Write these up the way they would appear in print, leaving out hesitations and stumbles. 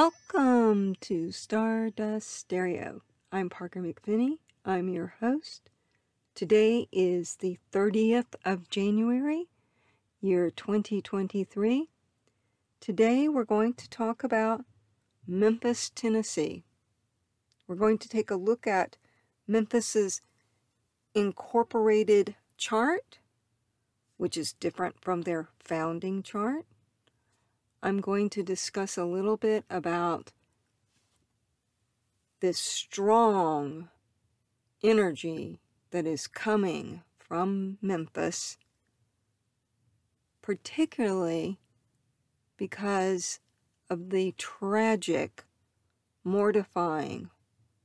Welcome to Stardust Stereo. I'm Parker McVinney. I'm your host. Today is the 30th of January, year 2023. Today we're going to talk about Memphis, Tennessee. We're going to take a look at Memphis's incorporated chart, which is different from their founding chart. I'm going to discuss a little bit about this strong energy that is coming from Memphis, particularly because of the tragic, mortifying,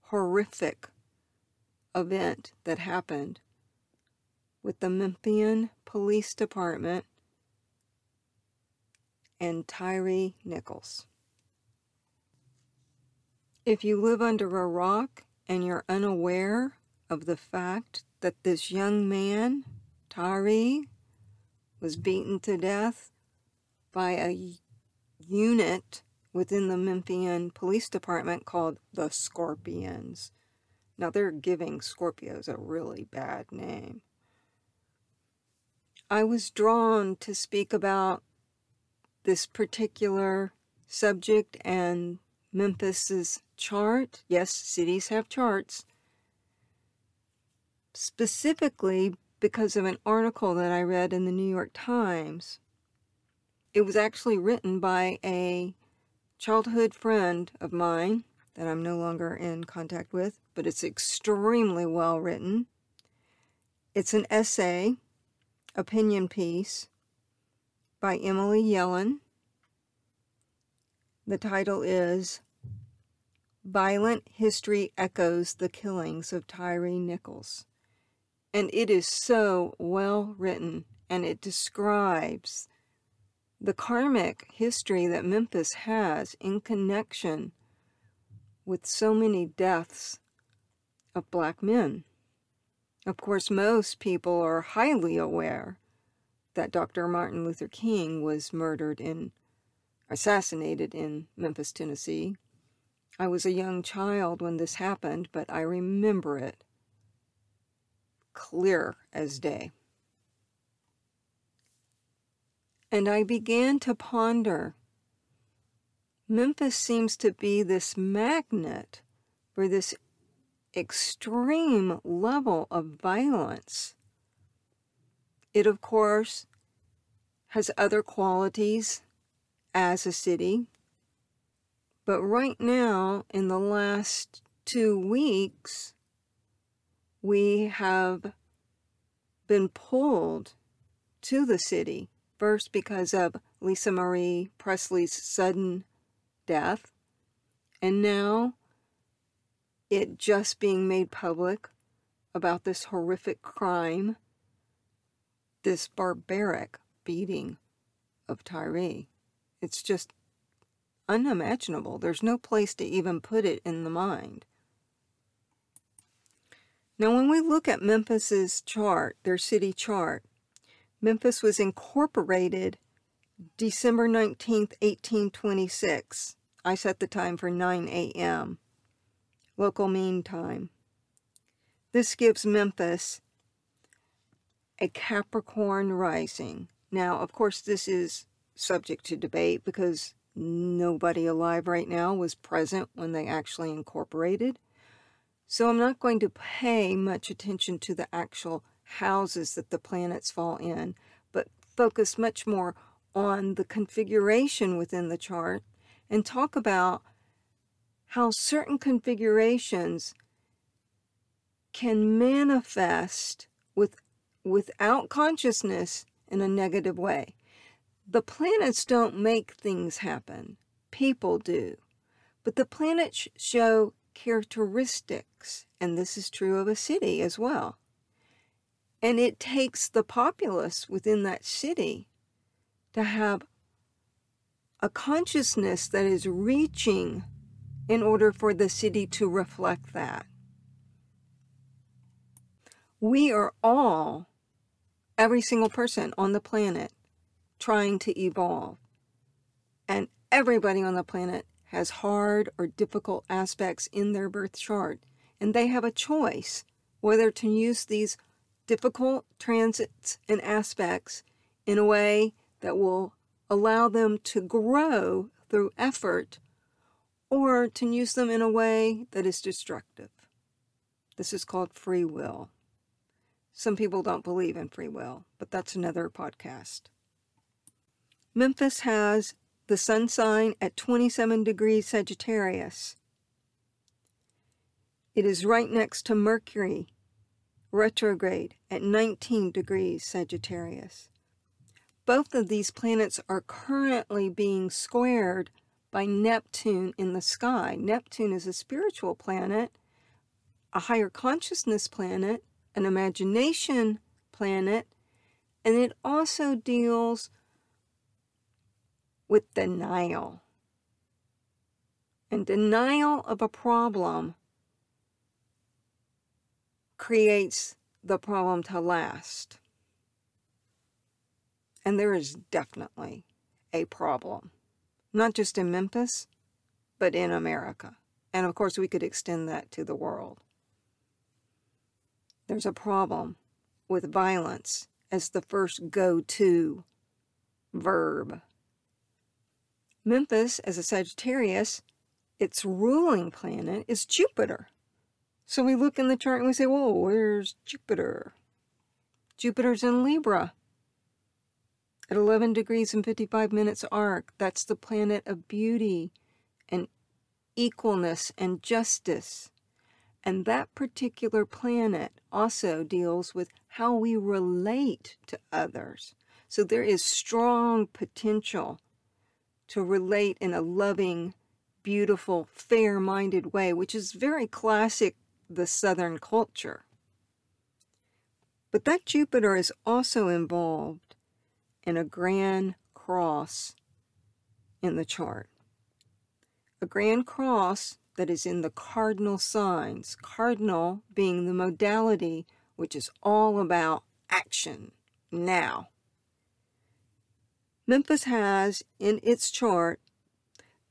horrific event that happened with the Memphian Police Department and Tyree Nichols. If you live under a rock and you're unaware of the fact that this young man, Tyree, was beaten to death by a unit within the Memphian Police Department called the Scorpions. Now they're giving Scorpios a really bad name. I was drawn to speak about this particular subject and Memphis's chart. Yes, cities have charts. Specifically because of an article that I read in the New York Times. It was actually written by a childhood friend of mine that I'm no longer in contact with, but it's extremely well written. It's an essay, opinion piece, by Emily Yellen. The title is Violent History Echoes the Killings of Tyree Nichols. And it is so well written, and it describes the karmic history that Memphis has in connection with so many deaths of black men. Of course, most people are highly aware that Dr. Martin Luther King was assassinated in Memphis, Tennessee. I was a young child when this happened, but I remember it clear as day. And I began to ponder. Memphis seems to be this magnet for this extreme level of violence. It, of course, has other qualities as a city. But right now, in the last 2 weeks, we have been pulled to the city. First, because of Lisa Marie Presley's sudden death, and now it just being made public about this horrific crime, this barbaric beating of Tyree. It's just unimaginable. There's no place to even put it in the mind. Now, when we look at Memphis's chart, their city chart, Memphis was incorporated December 19th, 1826. I set the time for 9 a.m. local mean time. This gives Memphis a Capricorn rising. Now, of course, this is subject to debate because nobody alive right now was present when they actually incorporated. So I'm not going to pay much attention to the actual houses that the planets fall in, but focus much more on the configuration within the chart and talk about how certain configurations can manifest without consciousness in a negative way. The planets don't make things happen. People do. But the planets show characteristics, and this is true of a city as well. And it takes the populace within that city to have a consciousness that is reaching in order for the city to reflect that. We are all, every single person on the planet, trying to evolve. And everybody on the planet has hard or difficult aspects in their birth chart, and they have a choice whether to use these difficult transits and aspects in a way that will allow them to grow through effort, or to use them in a way that is destructive. This is called free will. Some people don't believe in free will, but that's another podcast. Memphis has the sun sign at 27 degrees Sagittarius. It is right next to Mercury retrograde at 19 degrees Sagittarius. Both of these planets are currently being squared by Neptune in the sky. Neptune is a spiritual planet, a higher consciousness planet, an imagination planet, and it also deals with denial. And denial of a problem creates the problem to last. And there is definitely a problem, not just in Memphis, but in America. And of course, we could extend that to the world. There's a problem with violence as the first go-to verb. Memphis, as a Sagittarius, its ruling planet is Jupiter. So we look in the chart and we say, whoa, where's Jupiter? Jupiter's in Libra at 11 degrees and 55 minutes arc. That's the planet of beauty and equalness and justice. And that particular planet also deals with how we relate to others. So there is strong potential to relate in a loving, beautiful, fair-minded way, which is very classic, the Southern culture. But that Jupiter is also involved in a grand cross in the chart. A grand cross that is in the cardinal signs, cardinal being the modality which is all about action now. Memphis has in its chart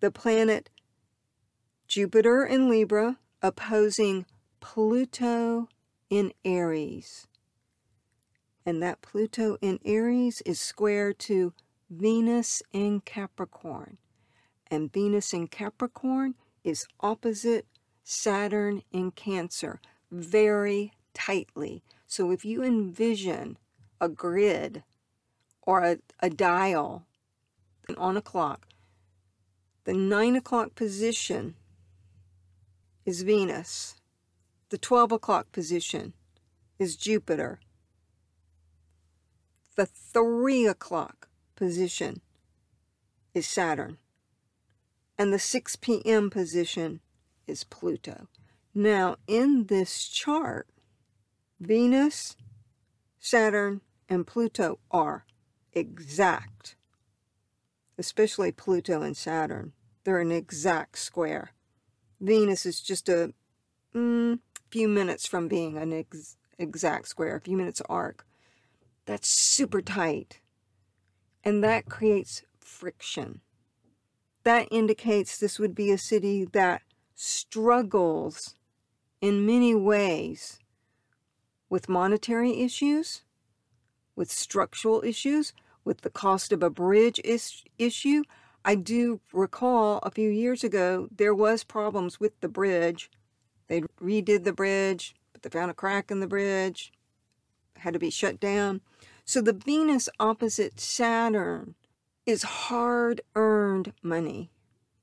the planet Jupiter in Libra opposing Pluto in Aries. And that Pluto in Aries is square to Venus in Capricorn. And Venus in Capricorn is opposite Saturn in Cancer very tightly. So if you envision a grid or a dial on a clock, the 9 o'clock position is Venus. The 12 o'clock position is Jupiter. The 3 o'clock position is Saturn. And the 6 p.m. position is Pluto. Now, in this chart, Venus, Saturn, and Pluto are exact. Especially Pluto and Saturn. They're an exact square. Venus is just a few minutes from being an exact square, a few minutes arc. That's super tight. And that creates friction. That indicates this would be a city that struggles in many ways with monetary issues, with structural issues, with the cost of a bridge issue. I do recall a few years ago, there was problems with the bridge. They redid the bridge, but they found a crack in the bridge. It had to be shut down. So the Venus opposite Saturn is hard-earned money.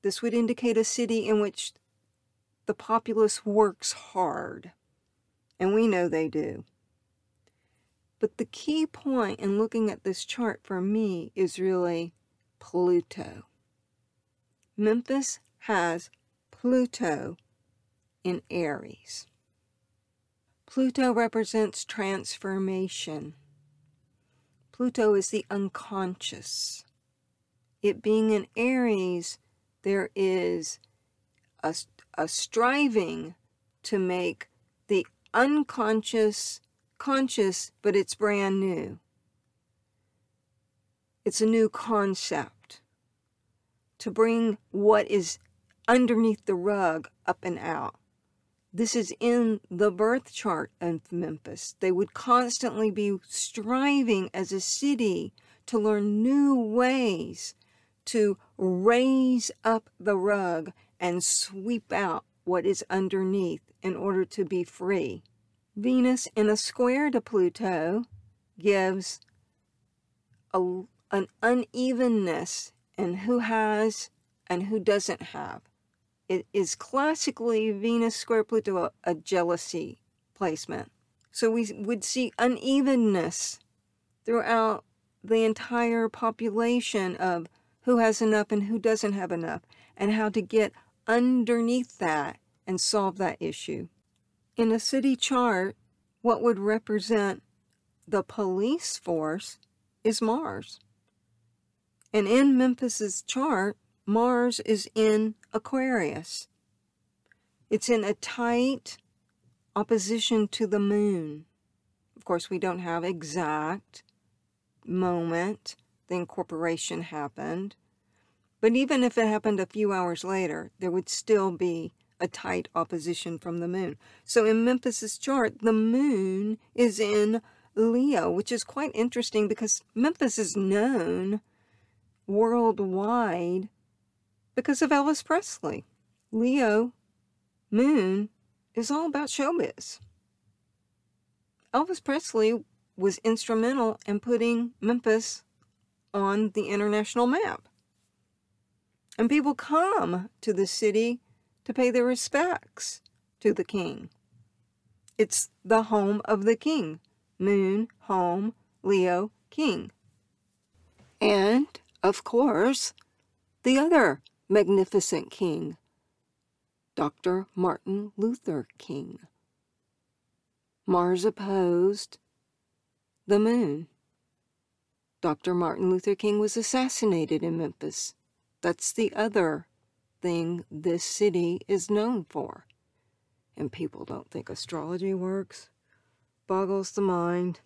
This would indicate a city in which the populace works hard, and we know they do. But the key point in looking at this chart for me is really Pluto. Memphis has Pluto in Aries. Pluto represents transformation. Pluto is the unconscious. It being in Aries, there is a striving to make the unconscious conscious, but it's brand new. It's a new concept. To bring what is underneath the rug, up and out. This is in the birth chart of Memphis. They would constantly be striving as a city to learn new ways to raise up the rug and sweep out what is underneath in order to be free. Venus in a square to Pluto gives an unevenness in who has and who doesn't have. It is classically Venus square Pluto, a jealousy placement. So we would see unevenness throughout the entire population of who has enough and who doesn't have enough, and how to get underneath that and solve that issue. In a city chart, what would represent the police force is Mars. And in Memphis's chart, Mars is in Aquarius. It's in a tight opposition to the moon. Of course, we don't have exact moment the incorporation happened, but even if it happened a few hours later, there would still be a tight opposition from the moon. So in Memphis's chart, the moon is in Leo, which is quite interesting because Memphis is known worldwide because of Elvis Presley. Leo moon is all about showbiz. Elvis Presley was instrumental in putting Memphis on the international map. And people come to the city to pay their respects to the king. It's the home of the king. Moon, home, Leo, king. And, of course, the other magnificent king, Dr. Martin Luther King. Mars opposed the moon. Dr. Martin Luther King was assassinated in Memphis. That's the other thing this city is known for. And people don't think astrology works. Boggles the mind.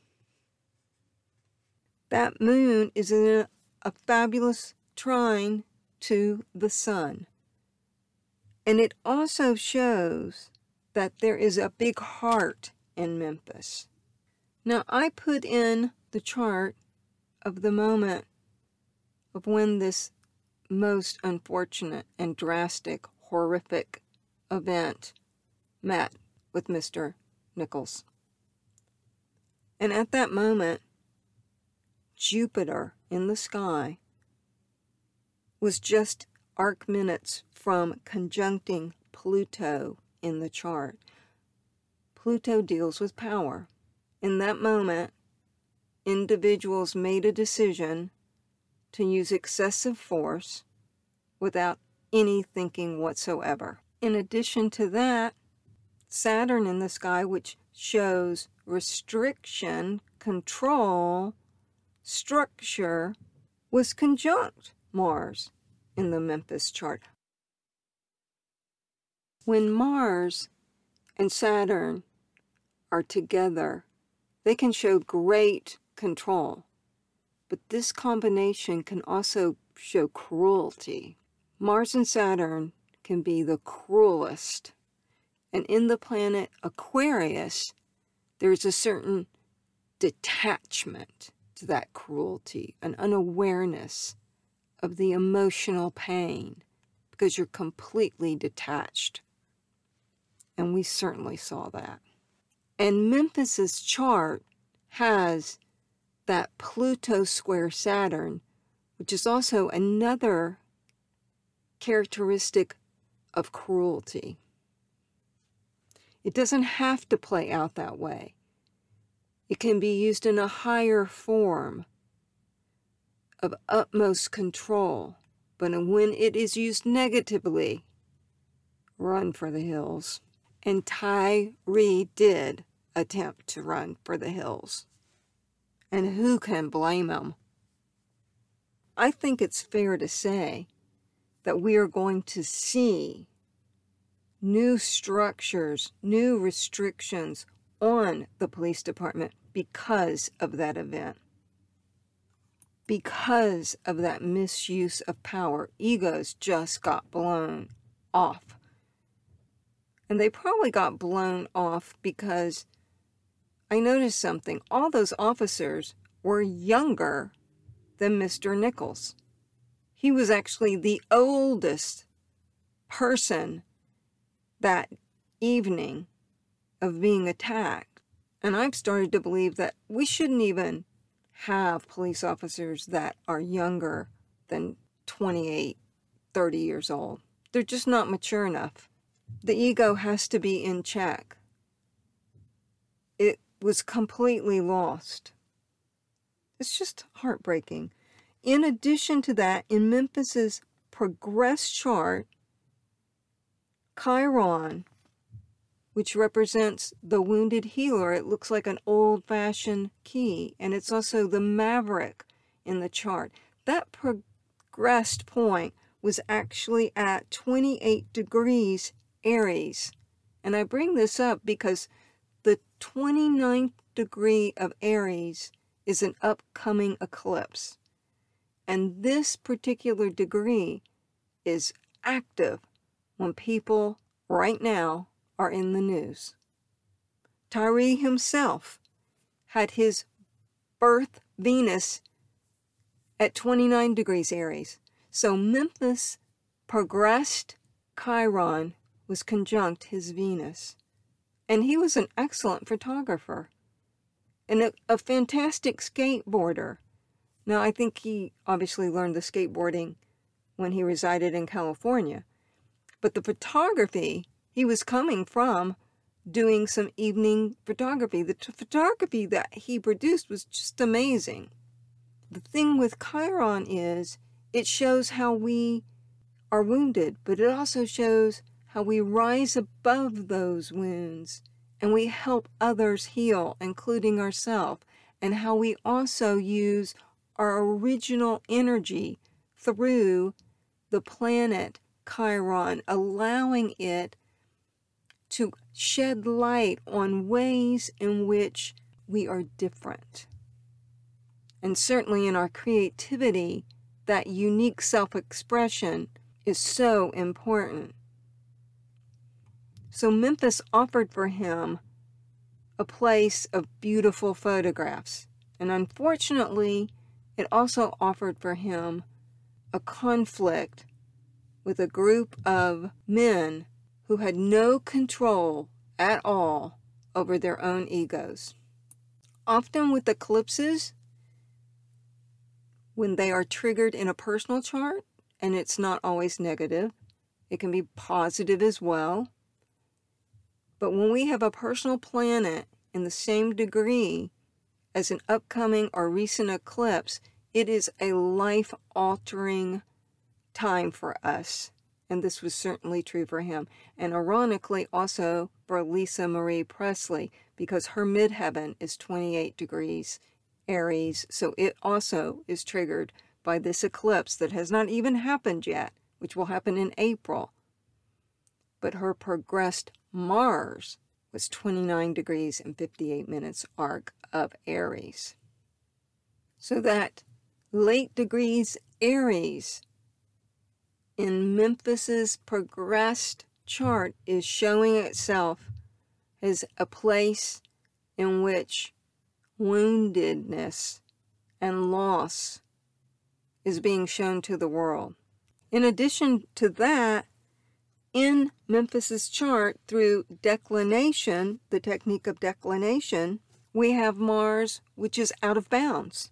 That moon is in a fabulous trine to the sun. And it also shows that there is a big heart in Memphis. Now, I put in the chart of the moment of when this most unfortunate and drastic, horrific event met with Mr. Nichols. And at that moment, Jupiter in the sky was just arc minutes from conjuncting Pluto in the chart. Pluto deals with power. In that moment, individuals made a decision to use excessive force without any thinking whatsoever. In addition to that, Saturn in the sky, which shows restriction, control, structure, was conjunct Mars in the Memphis chart. When Mars and Saturn are together, they can show great control, but this combination can also show cruelty. Mars and Saturn can be the cruelest, and in the planet Aquarius, there's a certain detachment to that cruelty, an unawareness of the emotional pain, because you're completely detached, and we certainly saw that. And Memphis's chart has that Pluto square Saturn, which is also another characteristic of cruelty. It doesn't have to play out that way. It can be used in a higher form of utmost control, but when it is used negatively, run for the hills. And Tyree did attempt to run for the hills. And who can blame him? I think it's fair to say that we are going to see new structures, new restrictions on the police department because of that event. Because of that misuse of power, egos just got blown off. And they probably got blown off because I noticed something. All those officers were younger than Mr. Nichols. He was actually the oldest person that evening of being attacked. And I've started to believe that we shouldn't even have police officers that are younger than 28, 30 years old. They're just not mature enough. The ego has to be in check. It was completely lost. It's just heartbreaking. In addition to that, in Memphis's progress chart, Chiron, which represents the wounded healer, it looks like an old-fashioned key, and it's also the maverick in the chart. That progressed point was actually at 28 degrees Aries. And I bring this up because the 29th degree of Aries is an upcoming eclipse. And this particular degree is active when people right now are in the news. Tyree himself had his birth Venus at 29 degrees Aries. So Memphis progressed Chiron was conjunct his Venus. And he was an excellent photographer and a fantastic skateboarder. Now, I think he obviously learned the skateboarding when he resided in California. But the photography, he was coming from doing some evening photography. The photography that he produced was just amazing. The thing with Chiron is it shows how we are wounded, but it also shows how we rise above those wounds and we help others heal, including ourselves, and how we also use our original energy through the planet Chiron, allowing it to shed light on ways in which we are different. And certainly in our creativity, that unique self-expression is so important. So Memphis offered for him a place of beautiful photographs. And unfortunately, it also offered for him a conflict with a group of men who had no control at all over their own egos. Often with eclipses, when they are triggered in a personal chart, and it's not always negative, it can be positive as well. But when we have a personal planet in the same degree as an upcoming or recent eclipse, it is a life-altering time for us. And this was certainly true for him. And ironically, also for Lisa Marie Presley, because her midheaven is 28 degrees Aries. So it also is triggered by this eclipse that has not even happened yet, which will happen in April. But her progressed Mars was 29 degrees and 58 minutes arc of Aries. So that late degrees Aries in Memphis's progressed chart is showing itself as a place in which woundedness and loss is being shown to the world. In addition to that, in Memphis's chart, through declination, the technique of declination, we have Mars, which is out of bounds.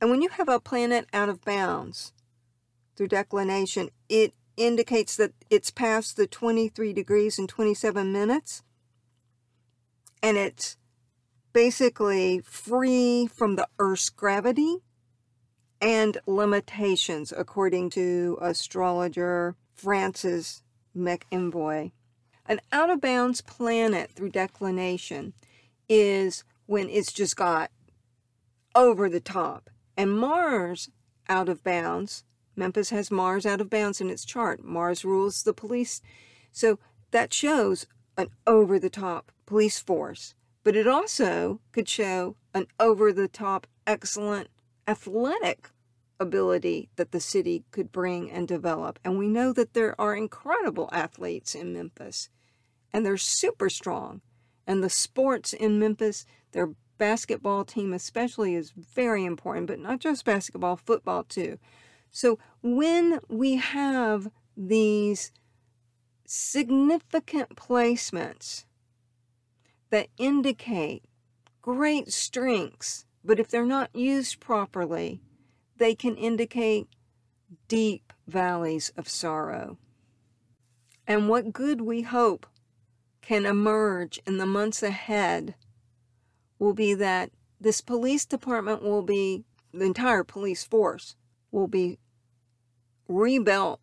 And when you have a planet out of bounds through declination, it indicates that it's past the 23 degrees and 27 minutes, and it's basically free from the Earth's gravity and limitations, according to astrologer Francis McEnvoy. An out-of-bounds planet through declination is when it's just got over the top. And Mars out of bounds, Memphis has Mars out of bounds in its chart. Mars rules the police. So that shows an over-the-top police force. But it also could show an over-the-top, excellent, athletic ability that the city could bring and develop. And we know that there are incredible athletes in Memphis, and they're super strong. And the sports in Memphis, their basketball team especially, is very important, but not just basketball, football too. So when we have these significant placements that indicate great strengths, but if they're not used properly, they can indicate deep valleys of sorrow. And what good we hope can emerge in the months ahead will be that this police department will be, the entire police force will be rebuilt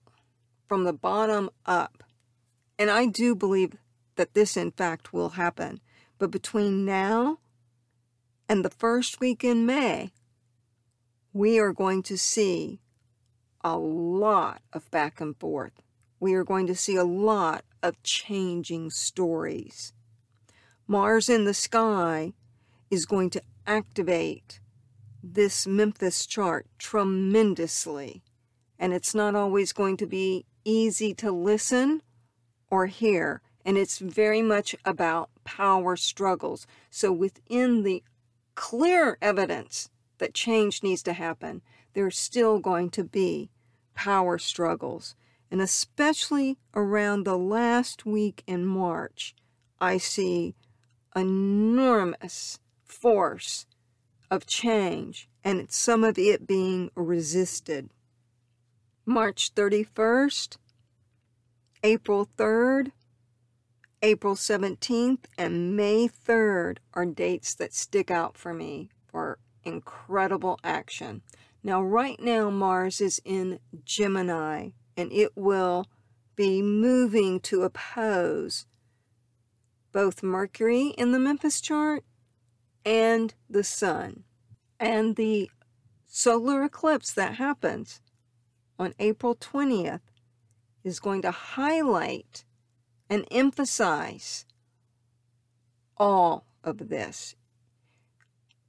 from the bottom up. And I do believe that this, in fact, will happen. But between now and the first week in May, we are going to see a lot of back and forth. We are going to see a lot of changing stories. Mars in the Sky is going to activate this Memphis chart tremendously. And it's not always going to be easy to listen or hear. And it's very much about power struggles. So within the clear evidence that change needs to happen, there's still going to be power struggles. And especially around the last week in March, I see enormous force of change, and some of it being resisted. March 31st, April 3rd, April 17th, and May 3rd are dates that stick out for me for incredible action. Now, right now, Mars is in Gemini, and it will be moving to oppose both Mercury in the Memphis chart and the sun. And the solar eclipse that happens on April 20th is going to highlight and emphasize all of this.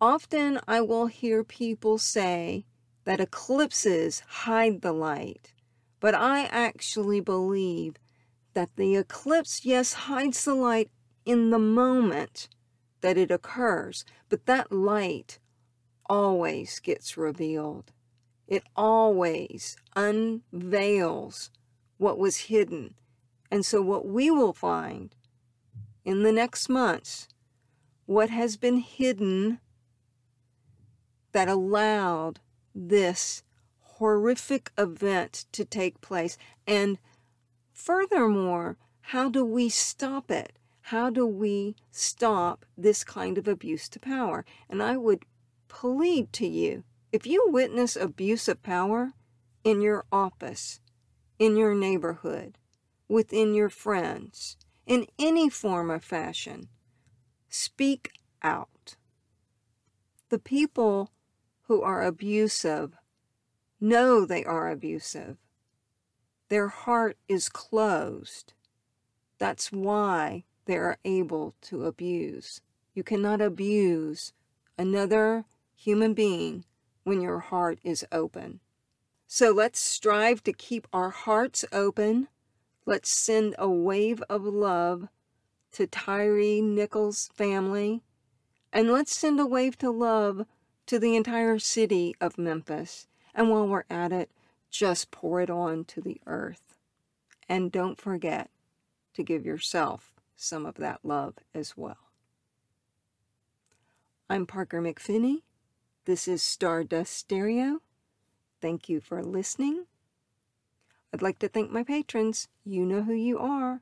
Often I will hear people say that eclipses hide the light, but I actually believe that the eclipse, yes, hides the light in the moment that it occurs, but that light always gets revealed. It always unveils what was hidden. And so what we will find in the next months, what has been hidden that allowed this horrific event to take place. And furthermore, how do we stop it? How do we stop this kind of abuse to power? And I would plead to you, if you witness abuse of power in your office, in your neighborhood, within your friends, in any form or fashion, speak out. The people who are abusive know they are abusive. Their heart is closed. That's why they are able to abuse. You cannot abuse another human being when your heart is open. So let's strive to keep our hearts open. Let's send a wave of love to Tyree Nichols' family. And let's send a wave of love to the entire city of Memphis. And while we're at it, just pour it on to the earth. And don't forget to give yourself some of that love as well. I'm Parker McVinney. This is Stardust Stereo. Thank you for listening. I'd like to thank my patrons. You know who you are.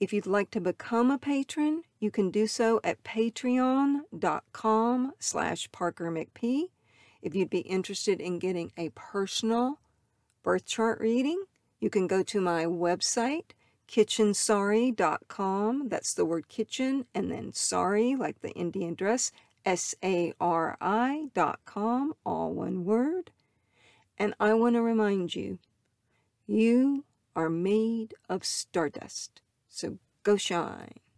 If you'd like to become a patron, you can do so at patreon.com/ParkerMcP. If you'd be interested in getting a personal birth chart reading, you can go to my website, kitchensari.com. That's the word kitchen and then sari, like the Indian dress, SARI.com, all one word. And I want to remind you, you are made of stardust, so go shine.